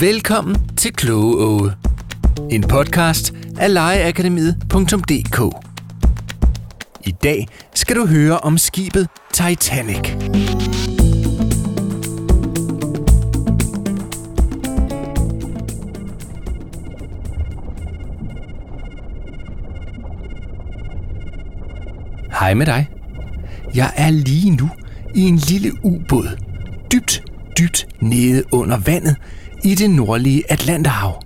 Velkommen til Kloge Åge, en podcast af legeakademiet.dk. I dag skal du høre om skibet Titanic. Hej med dig. Jeg er lige nu i en lille ubåd, dybt nede under vandet i det nordlige Atlanterhav.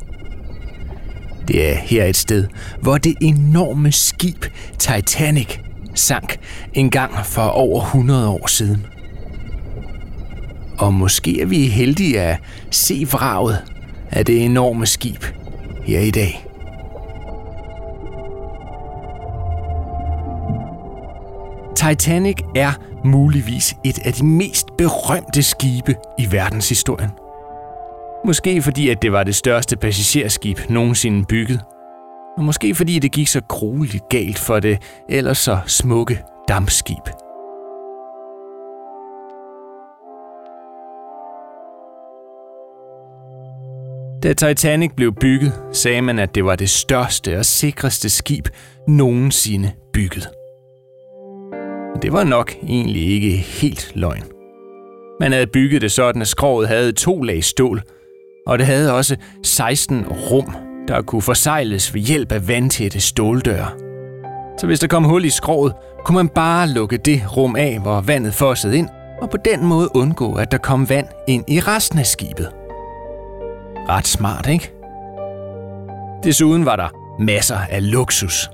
Det er her et sted, hvor det enorme skib Titanic sank en gang for over 100 år siden. Og måske er vi heldige at se vraget af det enorme skib her i dag. Titanic er muligvis et af de mest berømte skibe i verdenshistorien. Måske fordi, at det var det største passagerskib nogensinde bygget. Og måske fordi, det gik så grueligt galt for det ellers så smukke dampskib. Da Titanic blev bygget, sagde man, at det var det største og sikreste skib nogensinde bygget. Det var nok egentlig ikke helt løgn. Man havde bygget det sådan, at skroget havde 2 lag stål, og det havde også 16 rum, der kunne forsejles ved hjælp af vandtætte ståldøre. Så hvis der kom hul i skroget, kunne man bare lukke det rum af, hvor vandet fossede ind, og på den måde undgå, at der kom vand ind i resten af skibet. Ret smart, ikke? Desuden var der masser af luksus.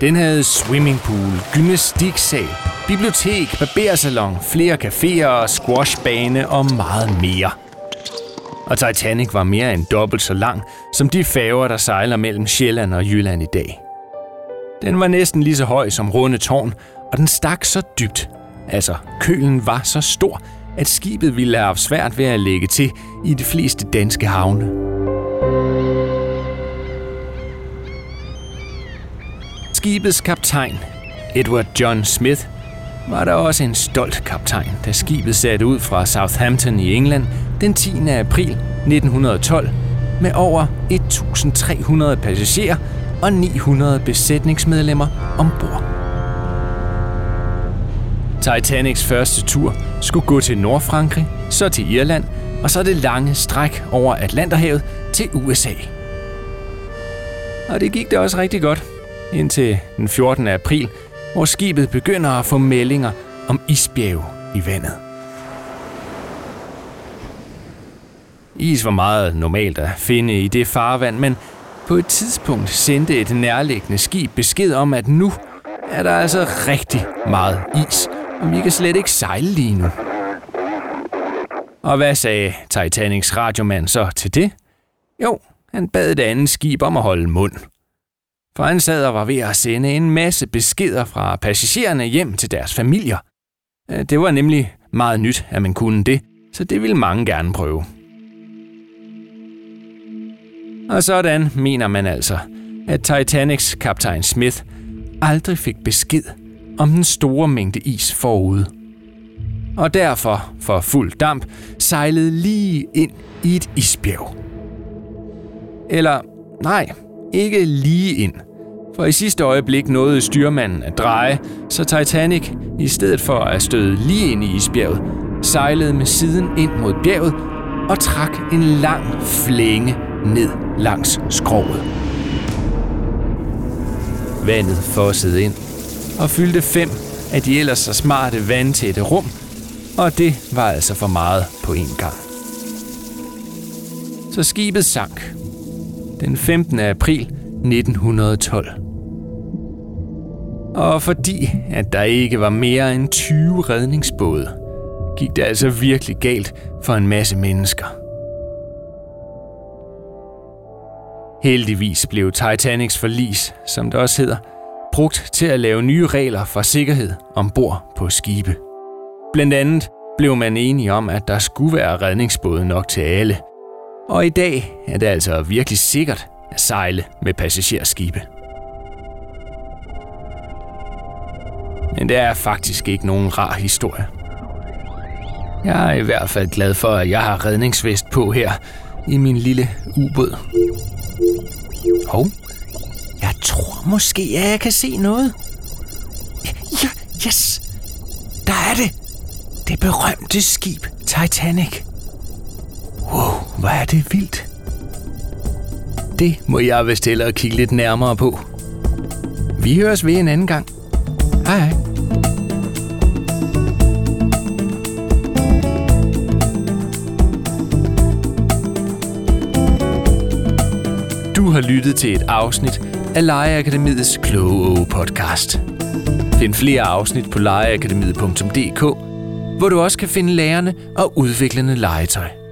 Den havde swimmingpool, gymnastiksal, bibliotek, barbersalon, flere caféer, squashbane og meget mere. Og Titanic var mere end dobbelt så lang som de færger, der sejler mellem Sjælland og Jylland i dag. Den var næsten lige så høj som Rundetårn, og den stak så dybt. Altså, kølen var så stor, at skibet ville have haft svært ved at lægge til i de fleste danske havne. Skibets kaptajn, Edward John Smith, var der også en stolt kaptajn, da skibet satte ud fra Southampton i England den 10. april 1912 med over 1.300 passagerer og 900 besætningsmedlemmer ombord. Titanics første tur skulle gå til Nordfrankrig, så til Irland og så det lange stræk over Atlanterhavet til USA. Og det gik da også rigtig godt. Indtil den 14. april, hvor skibet begynder at få meldinger om isbjerge i vandet. Is var meget normalt at finde i det farvand, men på et tidspunkt sendte et nærliggende skib besked om, at nu er der altså rigtig meget is, og vi kan slet ikke sejle lige nu. Og hvad sagde Titanics radiomand så til det? Jo, han bad det andet skib om at holde mund. For han sad og var ved at sende en masse beskeder fra passagererne hjem til deres familier. Det var nemlig meget nyt, at man kunne det, så det ville mange gerne prøve. Og sådan mener man altså, at Titanics kaptajn Smith aldrig fik besked om den store mængde is forude. Og derfor, for fuld damp, sejlede lige ind i et isbjerg. Eller nej, ikke lige ind. For i sidste øjeblik nåede styrmanden at dreje, så Titanic, i stedet for at støde lige ind i isbjerget, sejlede med siden ind mod bjerget og trak en lang flænge ned langs skroget. Vandet fossede ind og fyldte 5 af de ellers så smarte vandtætte rum, og det var altså for meget på en gang. Så skibet sank den 15. april 1912. Og fordi at der ikke var mere end 20 redningsbåde, gik det altså virkelig galt for en masse mennesker. Heldigvis blev Titanics forlis, som det også hedder, brugt til at lave nye regler for sikkerhed ombord på skibe. Blandt andet blev man enige om, at der skulle være redningsbåde nok til alle. Og i dag er det altså virkelig sikkert at sejle med passagerskibe. Men det er faktisk ikke nogen rar historie. Jeg er i hvert fald glad for, at jeg har redningsvest på her, i min lille ubåd. Hov, jeg tror måske, at jeg kan se noget. Ja, yes! Der er det! Det berømte skib Titanic. Wow, hvor er det vildt. Det må jeg vist hellere kigge lidt nærmere på. Vi høres ved en anden gang. Hej hej. Du har lyttet til et afsnit af Legeakademiets Kloge Åge podcast. Find flere afsnit på legeakademiet.dk, hvor du også kan finde lærerne og udviklende legetøj.